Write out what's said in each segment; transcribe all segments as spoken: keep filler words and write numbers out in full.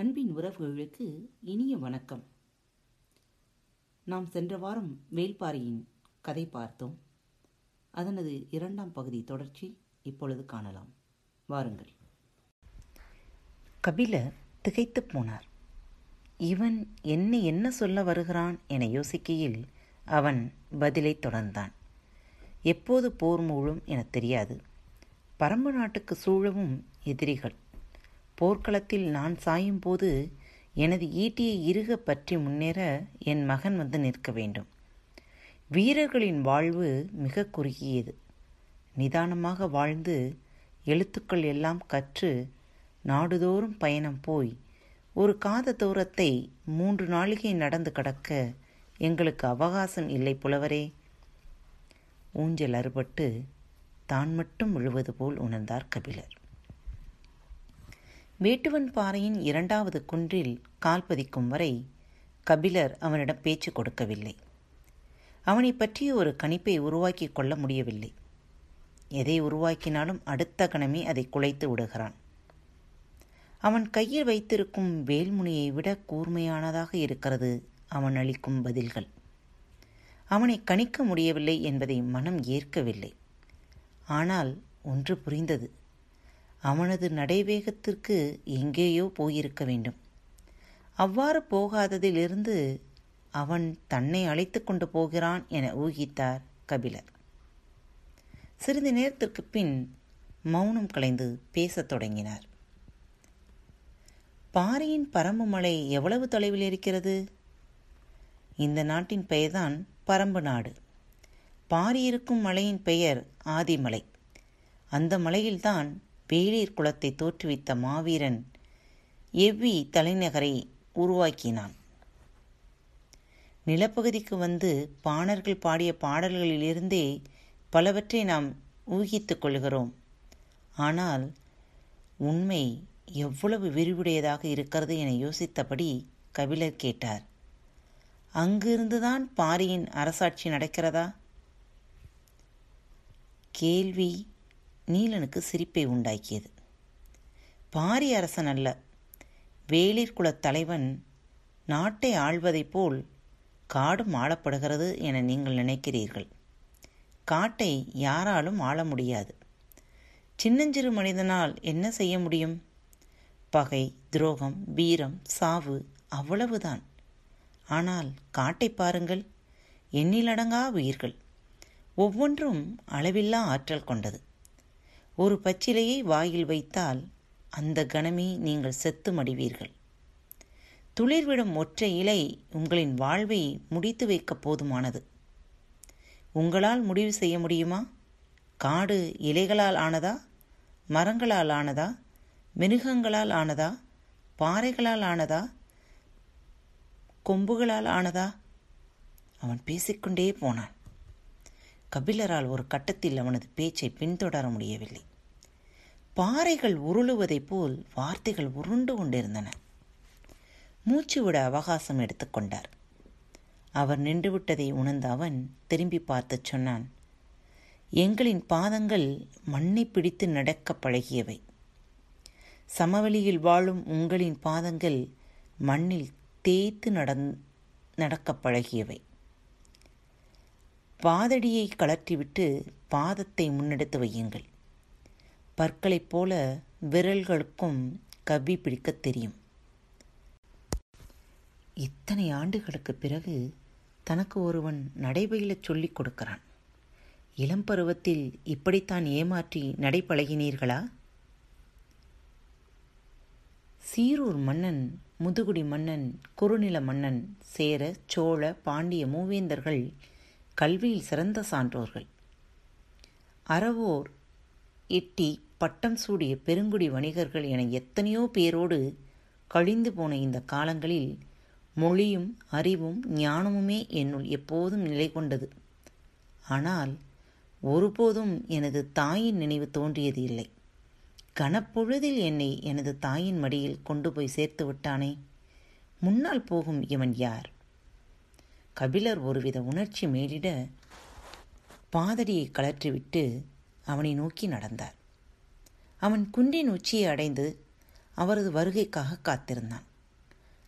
அன்பின் உறவுகளுக்கு இனிய வணக்கம். நாம் சென்ற வாரம் வேள்பாரியின் கதை பார்த்தோம். அதனது இரண்டாம் பகுதி தொடர்ச்சி இப்பொழுது காணலாம். வாருங்கள். கபிலர் திகைத்து போனார். இவன் என்ன என்ன சொல்ல வருகிறான் என யோசிக்கையில் அவன் பதிலை தொடர்ந்தான். எப்போது போர் மூழும் என தெரியாது. பரம்பு நாட்டுக்கு சூழவும் எதிரிகள். போர்க்களத்தில் நான் சாயும் போது எனது ஈட்டியை இறுக பற்றி முன்னேற என் மகன் வந்து நிற்க வேண்டும். வீரர்களின் வாழ்வு மிக குறுகியது. நிதானமாக வாழ்ந்து எழுத்துக்கள் எல்லாம் கற்று நாடுதோறும் பயணம் போய் ஒரு காத தூரத்தை மூன்று நாளிகை நடந்து கடக்க எங்களுக்கு அவகாசம் இல்லை புலவரே. ஊஞ்சல் அறுபட்டு தான் மட்டும் விழுவது போல் உணர்ந்தார் கபிலர். வேட்டுவன் பாறையின் இரண்டாவது குன்றில் கால் பதிக்கும் வரை கபிலர் அவனிடம் பேச்சு கொடுக்கவில்லை. அவனை பற்றி ஒரு கணிப்பை உருவாக்கி கொள்ள முடியவில்லை. எதை உருவாக்கினாலும் அடுத்த கணமே அதை குலைத்து விடுகிறான். அவன் கையில் வைத்திருக்கும் வேல்முனையை விட கூர்மையானதாக இருக்கிறது அவன் அளிக்கும் பதில்கள். அவனை கணிக்க முடியவில்லை என்பதை மனம் ஏற்கவில்லை. ஆனால் ஒன்று புரிந்தது. அவனது நடைவேகத்திற்கு எங்கேயோ போயிருக்க வேண்டும். அவ்வாறு போகாததிலிருந்து அவன் தன்னை அழைத்து கொண்டு போகிறான் என ஊகித்தார் கபிலர். சிறிது நேரத்திற்கு பின் மௌனம் கலைந்து பேசத் தொடங்கினார். பாரியின் பரம்பு மலை எவ்வளவு தொலைவில் இருக்கிறது? இந்த நாட்டின் பெயர்தான் பரம்பு நாடு. பாரி இருக்கும் மலையின் பெயர் ஆதிமலை. அந்த மலையில்தான் வேளிர் குலத்தை தோற்றுவித்த மாவீரன் எவ்வி தலைநகரை உருவாக்கினான். நிலப்பகுதிக்கு வந்து பாணர்கள் பாடிய பாடல்களிலிருந்தே பலவற்றை நாம் ஊகித்து கொள்கிறோம். ஆனால் உண்மை எவ்வளவு விரிவுடையதாக இருக்கிறது என யோசித்தபடி கபிலர் கேட்டார். அங்கிருந்துதான் பாரியின் அரசாட்சி நடக்கிறதா? கேள்வி நீலனுக்கு சிரிப்பை உண்டாக்கியது. பாரி அரசன் அல்ல, வேளிர் குலத் தலைவன் நாட்டை ஆள்வதைப் போல் காடும் ஆளப்படுகிறது என நீங்கள் நினைக்கிறீர்கள். காட்டை யாராலும் ஆள முடியாது. சின்னஞ்சிறு மனிதனால் என்ன செய்ய முடியும்? பகை, துரோகம், வீரம், சாவு, அவ்வளவுதான். ஆனால் காட்டை பாருங்கள். எண்ணிலடங்கா உயிர்கள், ஒவ்வொன்றும் அளவில்லா ஆற்றல் கொண்டது. ஒரு பச்சிலையை வாயில் வைத்தால் அந்த கணமே நீங்கள் செத்து மடிவீர்கள். துளிர்விடும் ஒற்றை இலை உங்களின் வாழ்வை முடித்து வைக்க போதுமானது. உங்களால் முடிவு செய்ய முடியுமா? காடு இலைகளால் ஆனதா, மரங்களால் ஆனதா, மிருகங்களால் ஆனதா, பாறைகளால் ஆனதா, கொம்புகளால் ஆனதா? அவன் பேசிக்கொண்டே போனான். கபிலரால் ஒரு கட்டத்தில் அவனது பேச்சை பின்தொடர முடியவில்லை. பாறைகள் உருளுவதைப் போல் வார்த்தைகள் உருண்டு கொண்டிருந்தன. மூச்சு விட அவகாசம் எடுத்துக்கொண்டார். அவர் நின்றுவிட்டதை உணர்ந்த அவன் திரும்பி பார்த்து சொன்னான், எங்களின் பாதங்கள் மண்ணை பிடித்து நடக்க பழகியவை. சமவெளியில் வாழும் உங்களின் பாதங்கள் மண்ணில் தேய்த்து நடக்க பழகியவை. பாதடியை கலற்றிவிட்டு பாதத்தை முன்னெடுத்து வையுங்கள். பற்களைப் போல விரல்களுக்கும் கவ்வி பிடிக்கத் தெரியும். இத்தனை ஆண்டுகளுக்கு பிறகு தனக்கு ஒருவன் நடைபயிலச் சொல்லிக் கொடுக்கிறான். இளம் பருவத்தில் இப்படித்தான் ஏமாற்றி நடைபழகினீர்களா? சீரூர் மன்னன், முதுகுடி மன்னன், குறுநில மன்னன், சேர, சோழ, பாண்டிய மூவேந்தர்கள் கல்வியில் சிறந்த சான்றோர்கள். அறவோர், எட்டி, பட்டம் சூடிய பெருங்குடி வணிகர்கள் என எத்தனையோ பேரோடு கழிந்து போன இந்த காலங்களில் மொழியும் அறிவும் ஞானமுமே என்னுள் எப்போதும் நிலை கொண்டது. ஆனால் ஒருபோதும் எனது தாயின் நினைவு தோன்றியது இல்லை. கனப்பொழுதில் என்னை எனது தாயின் மடியில் கொண்டு போய் சேர்த்து விட்டானே, முன்னால் போகும் இவன் யார்? கபிலர் ஒருவித உணர்ச்சி மேலிட பாதடியை கலற்றிவிட்டு அவனை நோக்கி நடந்தார். அவன் குன்றின் உச்சியை அடைந்து அவரது வருகைக்காக காத்திருந்தான்.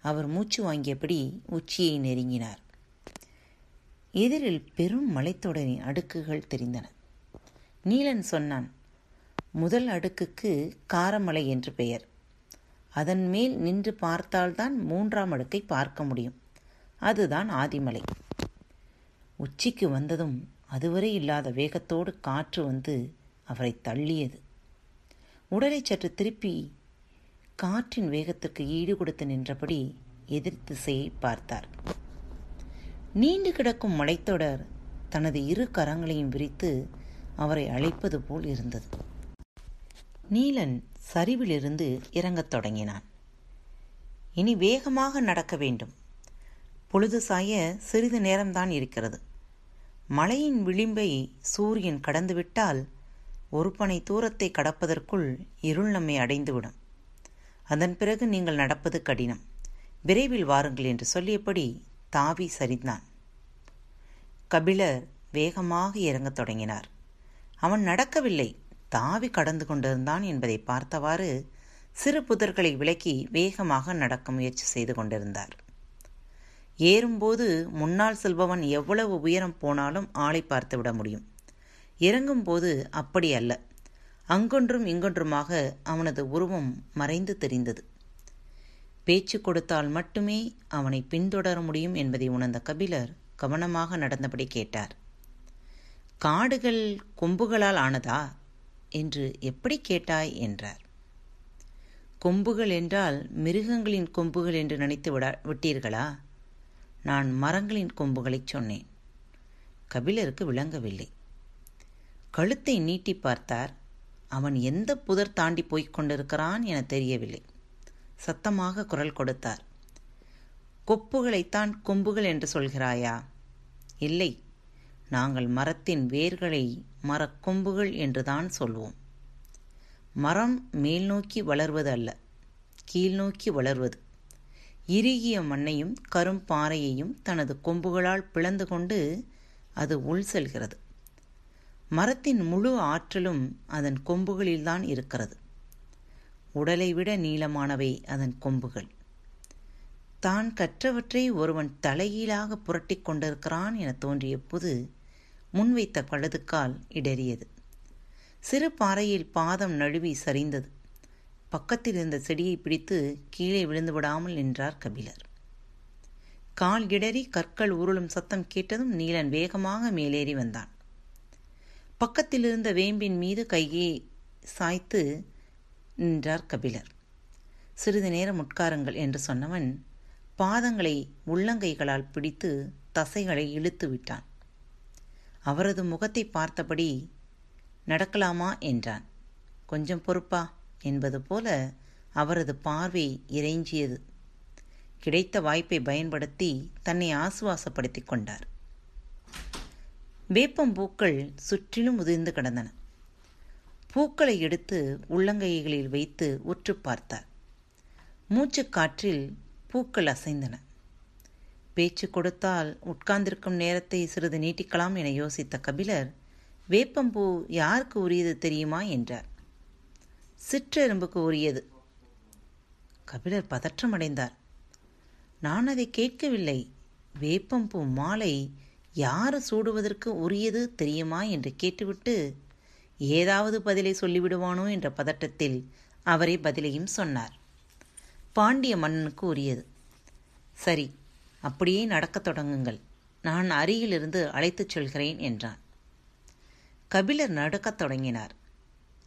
அவர் மூச்சு வாங்கியபடி உச்சியை நெருங்கினார். எதிரில் பெரும் மலைத்தொடரின் அடுக்குகள் தெரிந்தன. நீலன் சொன்னான், முதல் அடுக்குக்கு காரமலை என்று பெயர். அதன் மேல் நின்று பார்த்தால்தான் மூன்றாம் அடுக்கை பார்க்க முடியும். அதுதான் ஆதிமலை. உச்சிக்கு வந்ததும் அதுவரை இல்லாத வேகத்தோடு காற்று வந்து அவரை தள்ளியது. உடலை சற்று திருப்பி காற்றின் வேகத்துக்கு ஈடு கொடுத்து நின்றபடி எதிர் திசையை பார்த்தார். நீண்டு கிடக்கும் மலைத்தொடர் தனது இரு கரங்களையும் விரித்து அவரை அழைப்பது போல் இருந்தது. நீலன் சரிவிலிருந்து இறங்கத் தொடங்கினான். இனி வேகமாக நடக்க வேண்டும். பொழுது சாய சிறிது நேரம்தான் இருக்கிறது. மலையின் விளிம்பை சூரியன் கடந்துவிட்டால் ஒரு பனை தூரத்தை கடப்பதற்குள் இருள் நம்மை அடைந்துவிடும். அதன் பிறகு நீங்கள் நடப்பது கடினம். விரைவில் வாருங்கள் என்று சொல்லியபடி தாவி சரிந்தான். கபிலர் வேகமாக இறங்கத் தொடங்கினார். அவன் நடக்கவில்லை, தாவி கடந்து கொண்டிருந்தான் என்பதை பார்த்தவாறு சிறு புதர்களை விலக்கி வேகமாக நடக்க முயற்சி செய்து கொண்டிருந்தார். ஏறும்போது முன்னால் செல்பவன் எவ்வளவு உயரம் போனாலும் ஆளை பார்த்து விட முடியும். இறங்கும்போது அப்படி அல்ல. அங்கொன்றும் இங்கொன்றுமாக அவனது உருவம் மறைந்து தெரிந்தது. பேச்சு கொடுத்தால் மட்டுமே அவனை பின்தொடர முடியும் என்பதை உணர்ந்த கபிலர் கவனமாக நடந்தபடி கேட்டார். காடுகள் கொம்புகளால் ஆனதா என்று எப்படி கேட்டாய் என்றார். கொம்புகள் என்றால் மிருகங்களின் கொம்புகள் என்று நினைத்து விட விட்டீர்களா? நான் மரங்களின் கொம்புகளை சொன்னேன். கபிலருக்கு விளங்கவில்லை. கழுத்தை நீட்டி பார்த்தார். அவன் எந்த புதர் தாண்டி போய்க் கொண்டிருக்கிறான் என தெரியவில்லை. சத்தமாக குரல் கொடுத்தார். கொப்புகளைத்தான் கொம்புகள் என்று சொல்கிறாயா? இல்லை, நாங்கள் மரத்தின் வேர்களை மரக்கொம்புகள் என்றுதான் சொல்வோம். மரம் மேல் நோக்கி வளர்வது அல்ல, கீழ்நோக்கி வளர்வது. இறுகிய மண்ணையும் கரும்பாறையையும் தனது கொம்புகளால் பிளந்து கொண்டு அது உள் செல்கிறது. மரத்தின் முழு ஆற்றலும் அதன் கொம்புகளில்தான் இருக்கிறது. உடலை விட நீளமானவை அதன் கொம்புகள். தான் கற்றவற்றை ஒருவன் தலைகீழாக புரட்டி கொண்டிருக்கிறான் என தோன்றிய போது முன்வைத்த கழுதுக்கால் இடறியது. சிறு பாறையில் பாதம் நழுவி சரிந்தது. பக்கத்தில் இருந்த செடியை பிடித்து கீழே விழுந்து விடாமல் நின்றார் கபிலர். கால் இடறி கற்கள் உருளும் சத்தம் கேட்டதும் நீலன் வேகமாக மேலேறி வந்தான். பக்கத்திலிருந்த வேம்பின் மீது கையை சாய்த்து நின்றார் கபிலர். சிறிது நேரம் உட்காருங்கள் என்று சொன்னவன் பாதங்களை உள்ளங்கைகளால் பிடித்து தசைகளை இழுத்து விட்டான். அவரது முகத்தை பார்த்தபடி நடக்கலாமா என்றான். கொஞ்சம் பொறுப்பா என்பது போல அவரது பார்வை இறைஞ்சியது. கிடைத்த வாய்ப்பை பயன்படுத்தி தன்னை ஆசுவாசப்படுத்தி கொண்டார். வேப்பம்பூக்கள் சுற்றிலும் முதிர்ந்து கிடந்தன. பூக்களை எடுத்து உள்ளங்கைகளில் வைத்து உற்று பார்த்தார். மூச்சுக்காற்றில் பூக்கள் அசைந்தன. பேச்சு கொடுத்தால் உட்கார்ந்திருக்கும் நேரத்தை சிறிது நீட்டிக்கலாம் என யோசித்த கபிலர் வேப்பம்பூ யாருக்கு உரியது தெரியுமா என்றார். சிற்றெரும்புக்கு உரியது. கபிலர் பதற்றமடைந்தார். நான் அதை கேட்கவில்லை. வேப்பம்பூ மாலை யார் சூடுவதற்கு உரியது தெரியுமா என்று கேட்டுவிட்டு ஏதாவது பதிலை சொல்லிவிடுவானோ என்ற பதட்டத்தில் அவரே பதிலையும் சொன்னார். பாண்டிய மன்னனுக்கு உரியது. சரி, அப்படியே நடக்கத் தொடங்குங்கள். நான் அருகிலிருந்து அழைத்துச் சொல்கிறேன் என்றான். கபிலர் நடக்கத் தொடங்கினார்.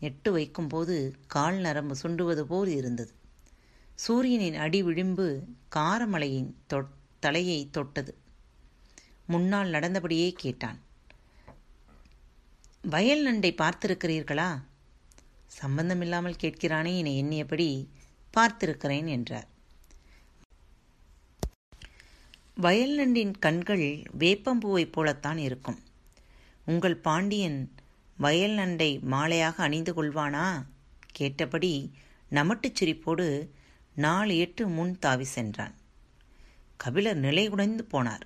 எட்டு வைக்கும்போது கால் நரம்பு சுண்டுவது போல் இருந்தது. சூரியனின் அடி விளிம்பு காரமலையின் தலையை தொட்டது. முன்னால் நடந்தபடியே கேட்டான். வயல் நண்டை பார்த்திருக்கிறீர்களா? சம்பந்தமில்லாமல் கேட்கிறானே என எண்ணியபடி பார்த்திருக்கிறேன் என்றார். வயல் நண்டின் கண்கள் வேப்பம்பூவைப் போலத்தான் இருக்கும். உங்கள் பாண்டியன் வயல் நண்டை மாலையாக அணிந்து கொள்வானா? கேட்டபடி நமட்டுச் சிரிப்போடு நாலு எட்டு முன் தாவி சென்றான். கபிலர் நிலைகுடைந்து போனார்.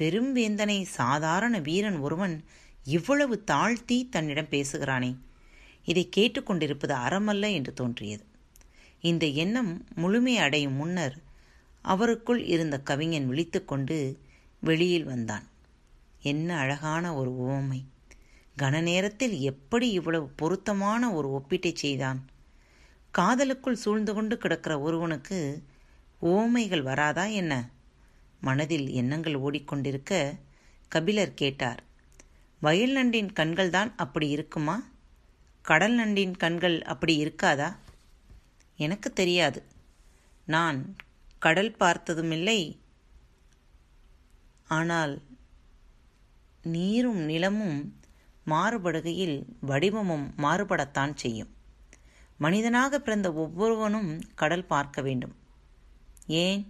பெரும் வேந்தனை சாதாரண வீரன் ஒருவன் இவ்வளவு தாழ்த்தி தன்னிடம் பேசுகிறானே, இதை கேட்டுக்கொண்டிருப்பது அறமல்ல என்று தோன்றியது. இந்த எண்ணம் முழுமையடையும் முன்னர் அவருக்குள் இருந்த கவிஞன் விழித்துக்கொண்டு வெளியில் வந்தான். என்ன அழகான ஒரு உவமை! கன நேரத்தில் எப்படி இவ்வளவு பொருத்தமான ஒரு ஒப்பீட்டை செய்தான்! காதலுக்குள் சூழ்ந்து கொண்டு கிடக்கிற ஒருவனுக்கு உவமைகள் வராதா என்ன? மனதில் எண்ணங்கள் ஓடிக்கொண்டிருக்க கபிலர் கேட்டார், வயல் நண்டின் கண்கள் தான் அப்படி இருக்குமா? கடல் நண்டின் கண்கள் அப்படி இருக்காதா? எனக்கு தெரியாது, நான் கடல் பார்த்ததுமில்லை. ஆனால் நீரும் நிலமும் மாறுபடுகையில் வடிவமும் மாறுபடத்தான் செய்யும். மனிதனாக பிறந்த ஒவ்வொருவனும் கடல் பார்க்க வேண்டும். ஏன்?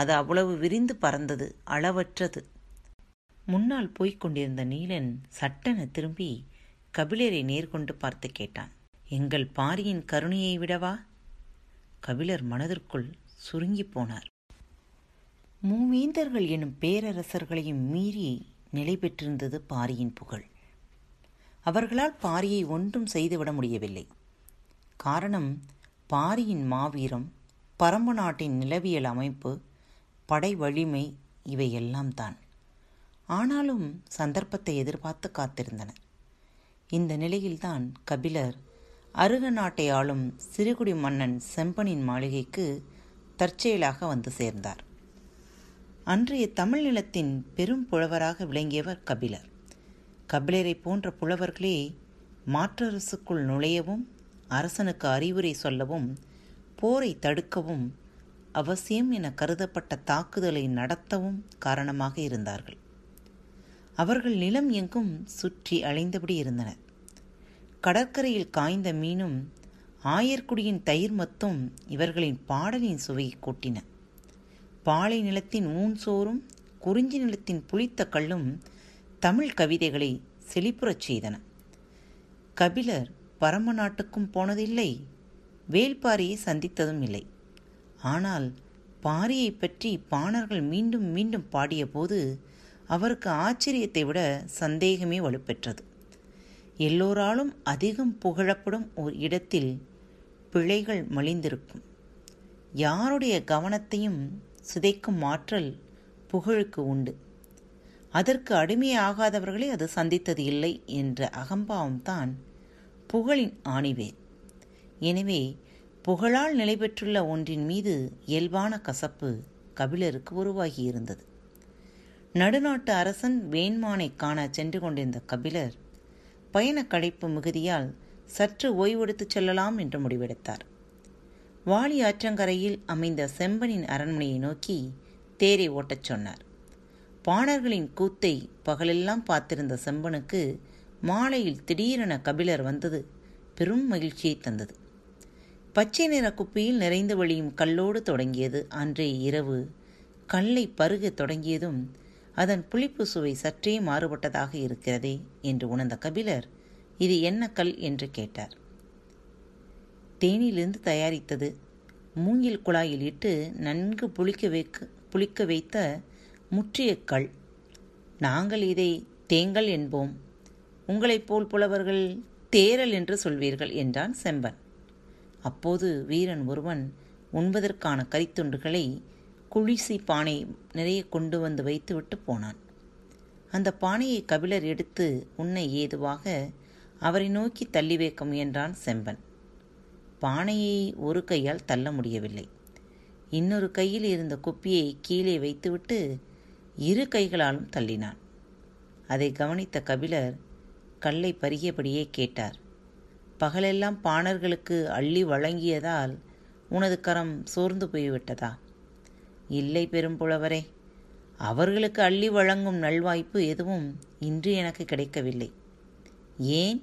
அது அவ்வளவு விரிந்து பறந்தது, அளவற்றது. முன்னால் போய்கொண்டிருந்த நீலன் சட்டென திரும்பி கபிலரை நேர்கொண்டு பார்த்து கேட்டான், எங்கள் பாரியின் கருணையை விடவா? கபிலர் மனதிற்குள் சுருங்கி போனார். மூவேந்தர்கள் எனும் பேரரசர்களையும் மீறி நிலை பெற்றிருந்தது பாரியின் புகழ். அவர்களால் பாரியை ஒன்றும் செய்துவிட முடியவில்லை. காரணம், பாரியின் மாவீரம், பரம்பு நாட்டின் நிலவியல் அமைப்பு, படை வலிமை, இவையெல்லாம் தான். ஆனாலும் சந்தர்ப்பத்தை எதிர்பார்த்து காத்திருந்தனர். இந்த நிலையில்தான் கபிலர் அருக நாட்டை ஆளும் சிறுகுடி மன்னன் செம்பனின் மாளிகைக்கு தற்செயலாக வந்து சேர்ந்தார். அன்றைய தமிழ் நிலத்தின் பெரும் புலவராக விளங்கியவர் கபிலர். கபிலரை போன்ற புலவர்களே மாற்றரசுக்குள் நுழையவும், அரசனுக்கு அறிவுரை சொல்லவும், போரை தடுக்கவும், அவசியம் என கருதப்பட்ட தாக்குதலை நடத்தவும் காரணமாக இருந்தார்கள். அவர்கள் நிலம் எங்கும் சுற்றி அலைந்தபடி இருந்தனர். கடற்கரையில் காய்ந்த மீனும் ஆயர்குடியின் தயிர் மத்தும் இவர்களின் பாடலின் சுவையை கூட்டின. பாலை நிலத்தின் ஊன் சோறும் குறிஞ்சி நிலத்தின் புளித்த கல்லும் தமிழ் கவிதைகளை செழிப்புறச் செய்தன. கபிலர் பரம நாட்டுக்கும் போனதில்லை, வேள்பாரியை சந்தித்ததும் இல்லை. ஆனால் பாரியை பற்றி பாணர்கள் மீண்டும் மீண்டும் பாடிய போது அவருக்கு ஆச்சரியத்தை விட சந்தேகமே வலுப்பெற்றது. எல்லோராலும் அதிகம் புகழப்படும் ஒரு இடத்தில் பிழைகள் மலிந்திருக்கும். யாருடைய கவனத்தையும் சிதைக்கும் ஆற்றல் புகழுக்கு உண்டு. அதற்கு அடிமையாகாதவர்களை அது சந்தித்தது இல்லை என்ற அகம்பாவம்தான் புகழின் ஆணிவேர். எனவே புகழால் நிலை பெற்றுள்ள ஒன்றின் மீது இயல்பான கசப்பு கபிலருக்கு உருவாகியிருந்தது. நடுநாட்டு அரசன் வேண்மானை காண சென்று கொண்டிருந்த கபிலர் பயணக் களைப்பு மிகுதியால் சற்று ஓய்வெடுத்துச் செல்லலாம் என்று முடிவெடுத்தார். வாளி ஆற்றங்கரையில் அமைந்த செம்பனின் அரண்மனையை நோக்கி தேரை ஓட்டச் சொன்னார். பாணர்களின் கூத்தை பகலெல்லாம் பார்த்திருந்த செம்பனுக்கு மாலையில் திடீரென கபிலர் வந்தது பெரும் மகிழ்ச்சியை தந்தது. பச்சை நிற குப்பியில் நிறைந்து வழியும் கல்லோடு தொடங்கியது அன்றைய இரவு. கல்லை பருக தொடங்கியதும் அதன் புளிப்பு சுவை சற்றே மாறுபட்டதாக இருக்கிறதே என்று உணர்ந்த கபிலர், இது என்ன கல் என்று கேட்டார். தேனிலிருந்து தயாரித்தது, மூங்கில் குழாயில் இட்டு நன்கு புளிக்க வைக்க புளிக்க வைத்த முற்றிய கல். நாங்கள் இதை தேங்கல் என்போம், உங்களைப் போல் புலவர்கள் தேரல் என்று சொல்வீர்கள் என்றான் செம்பன். அப்போது வீரன் ஒருவன் உண்பதற்கான கரித்துண்டுகளை குளிசி பானை நிறைய கொண்டு வந்து வைத்துவிட்டு போனான். அந்த பானையை கபிலர் எடுத்து உண்ண ஏதுவாக அவரை நோக்கி தள்ளி வைக்க முயன்றான் செம்பன். பானையை ஒரு கையால் தள்ள முடியவில்லை. இன்னொரு கையில் இருந்த குப்பியை கீழே வைத்துவிட்டு இரு கைகளாலும் தள்ளினான். அதை கவனித்த கபிலர் கல்லை பருகியபடியே கேட்டார், பகலெல்லாம் பாணர்களுக்கு அள்ளி வழங்கியதால் உனது கரம் சோர்ந்து போய்விட்டதா? இல்லை பெரும்புலவரே, அவர்களுக்கு அள்ளி வழங்கும் நல்வாய்ப்பு எதுவும் இன்று எனக்கு கிடைக்கவில்லை. ஏன்?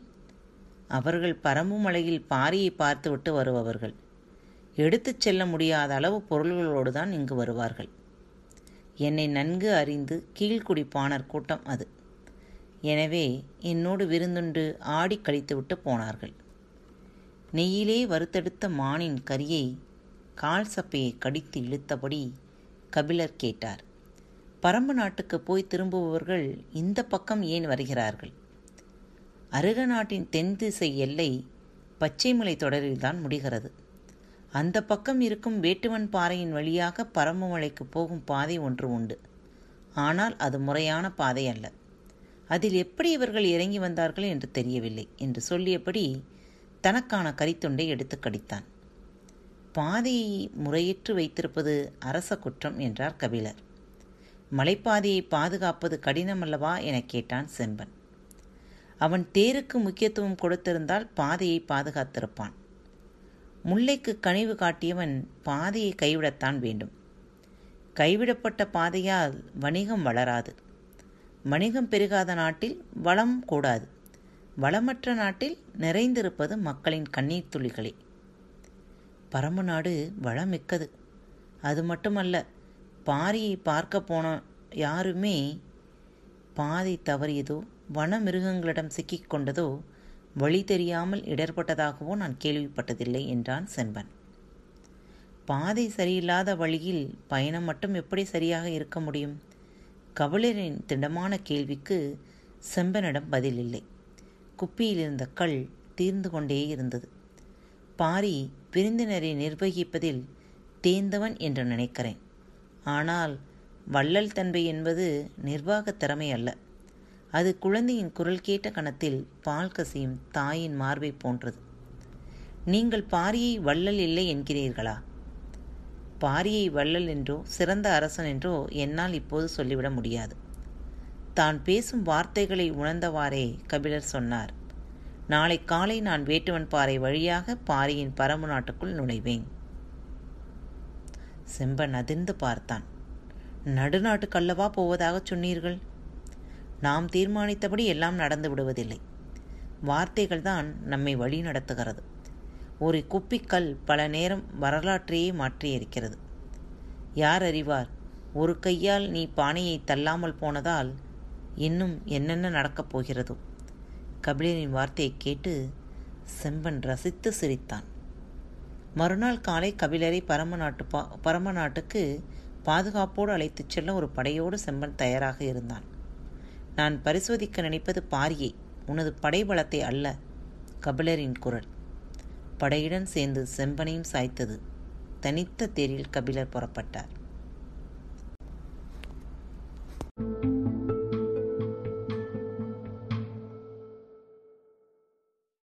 அவர்கள் பரம்பு மலையில் பாரியை பார்த்துவிட்டு வருபவர்கள். எடுத்துச் செல்ல முடியாத அளவு பொருள்களோடு தான் இங்கு வருவார்கள். என்னை நன்கு அறிந்து கீழ்குடி பாணர் கூட்டம் அது. எனவே என்னோடு விருந்துண்டு ஆடி கழித்துவிட்டு போனார்கள். நெய்யிலே வறுத்தெடுத்த மானின் கரியை கால் சப்பையை கடித்து இழுத்தபடி கபிலர் கேட்டார், பரம்பு நாட்டுக்கு போய் திரும்புபவர்கள் இந்த பக்கம் ஏன் வருகிறார்கள்? அருக நாட்டின் தென் திசை எல்லை பச்சைமலை தொடரில்தான் முடிகிறது. அந்த பக்கம் இருக்கும் வேட்டுவன் பாறையின் வழியாக பரம்புமலைக்கு போகும் பாதை ஒன்று உண்டு. ஆனால் அது முறையான பாதை அல்ல. அதில் எப்படி இவர்கள் இறங்கி வந்தார்கள் என்று தெரியவில்லை என்று சொல்லியபடி தனக்கான கரித்துண்டை எடுத்து கடித்தான். பாதையை முறையற்று வைத்திருப்பது அரச குற்றம் என்றார் கபிலர். மலைப்பாதையை பாதுகாப்பது கடினமல்லவா என கேட்டான் செம்பன். அவன் தேருக்கு முக்கியத்துவம் கொடுத்திருந்தால் பாதையை பாதுகாத்திருப்பான். முல்லைக்கு கனிவு காட்டியவன் பாதையை கைவிடத்தான் வேண்டும். கைவிடப்பட்ட பாதையால் வணிகம் வளராது. வணிகம் பெருகாத நாட்டில் வளம் கூடாது. வளமற்ற நாட்டில் நிறைந்திருப்பது மக்களின் கண்ணீர் துளிகளே. பரம்பு நாடு வளம் மிக்கது. அது மட்டுமல்ல, பாரியை பார்க்க போன யாருமே பாதை தவறியதோ வன மிருகங்களிடம் சிக்கிக்கொண்டதோ வழி தெரியாமல் இடர்பட்டதாகவோ நான் கேள்விப்பட்டதில்லை என்றான் செம்பன். பாதை சரியில்லாத வழியில் பயணம் மட்டும் எப்படி சரியாக இருக்க முடியும்? கபிலரின் திடமான கேள்விக்கு செம்பனிடம் பதில் இல்லை. குப்பியில் இருந்த கல் தீர்ந்து கொண்டே இருந்தது. பாரி விருந்தினரை நிர்வகிப்பதில் தேர்ந்தவன் என்று நினைக்கிறேன். ஆனால் வள்ளல் தன்மை என்பது நிர்வாக திறமை அல்ல. அது குழந்தையின் குரல் கேட்ட கணத்தில் பால் கசியும் தாயின் மார்பை போன்றது. நீங்கள் பாரியை வள்ளல் இல்லை என்கிறீர்களா? பாரியை வள்ளல் என்றோ சிறந்த அரசன் என்றோ என்னால் இப்போது சொல்லிவிட முடியாது. தான் பேசும் வார்த்தைகளை உணர்ந்தவாறே கபிலர் சொன்னார். நாளை காலை நான் வேட்டுவன் பாறை வழியாக பாரியின் பரம்பு நாட்டுக்குள் நுழைவேன். செம்பன் அதிர்ந்து பார்த்தான். நடுநாட்டுக்கல்லவா போவதாக சொன்னீர்கள்? நாம் தீர்மானித்தபடி எல்லாம் நடந்து விடுவதில்லை. வார்த்தைகள் தான் நம்மை வழி நடத்துகிறது. ஒரு குப்பிக்கல் பல நேரம் வரலாற்றையே மாற்றியிருக்கிறது. யார் அறிவார், ஒரு கையால் நீ பானையை தள்ளாமல் போனதால் இன்னும் என்னென்ன நடக்கப் போகிறதோ? கபிலரின் வார்த்தையை கேட்டு செம்பன் ரசித்து சிரித்தான். மறுநாள் காலை கபிலரை பரம நாட்டு பா பரம நாட்டுக்கு பாதுகாப்போடு அழைத்துச் செல்ல ஒரு படையோடு செம்பன் தயாராக இருந்தான். நான் பரிசோதிக்க நினைப்பது பாரியை, உனது படைபலத்தை அல்ல. கபிலரின் குரல் படையுடன் சேர்ந்து செம்பனையும் சாய்த்தது. தனித்த தேரில் கபிலர் புறப்பட்டார்.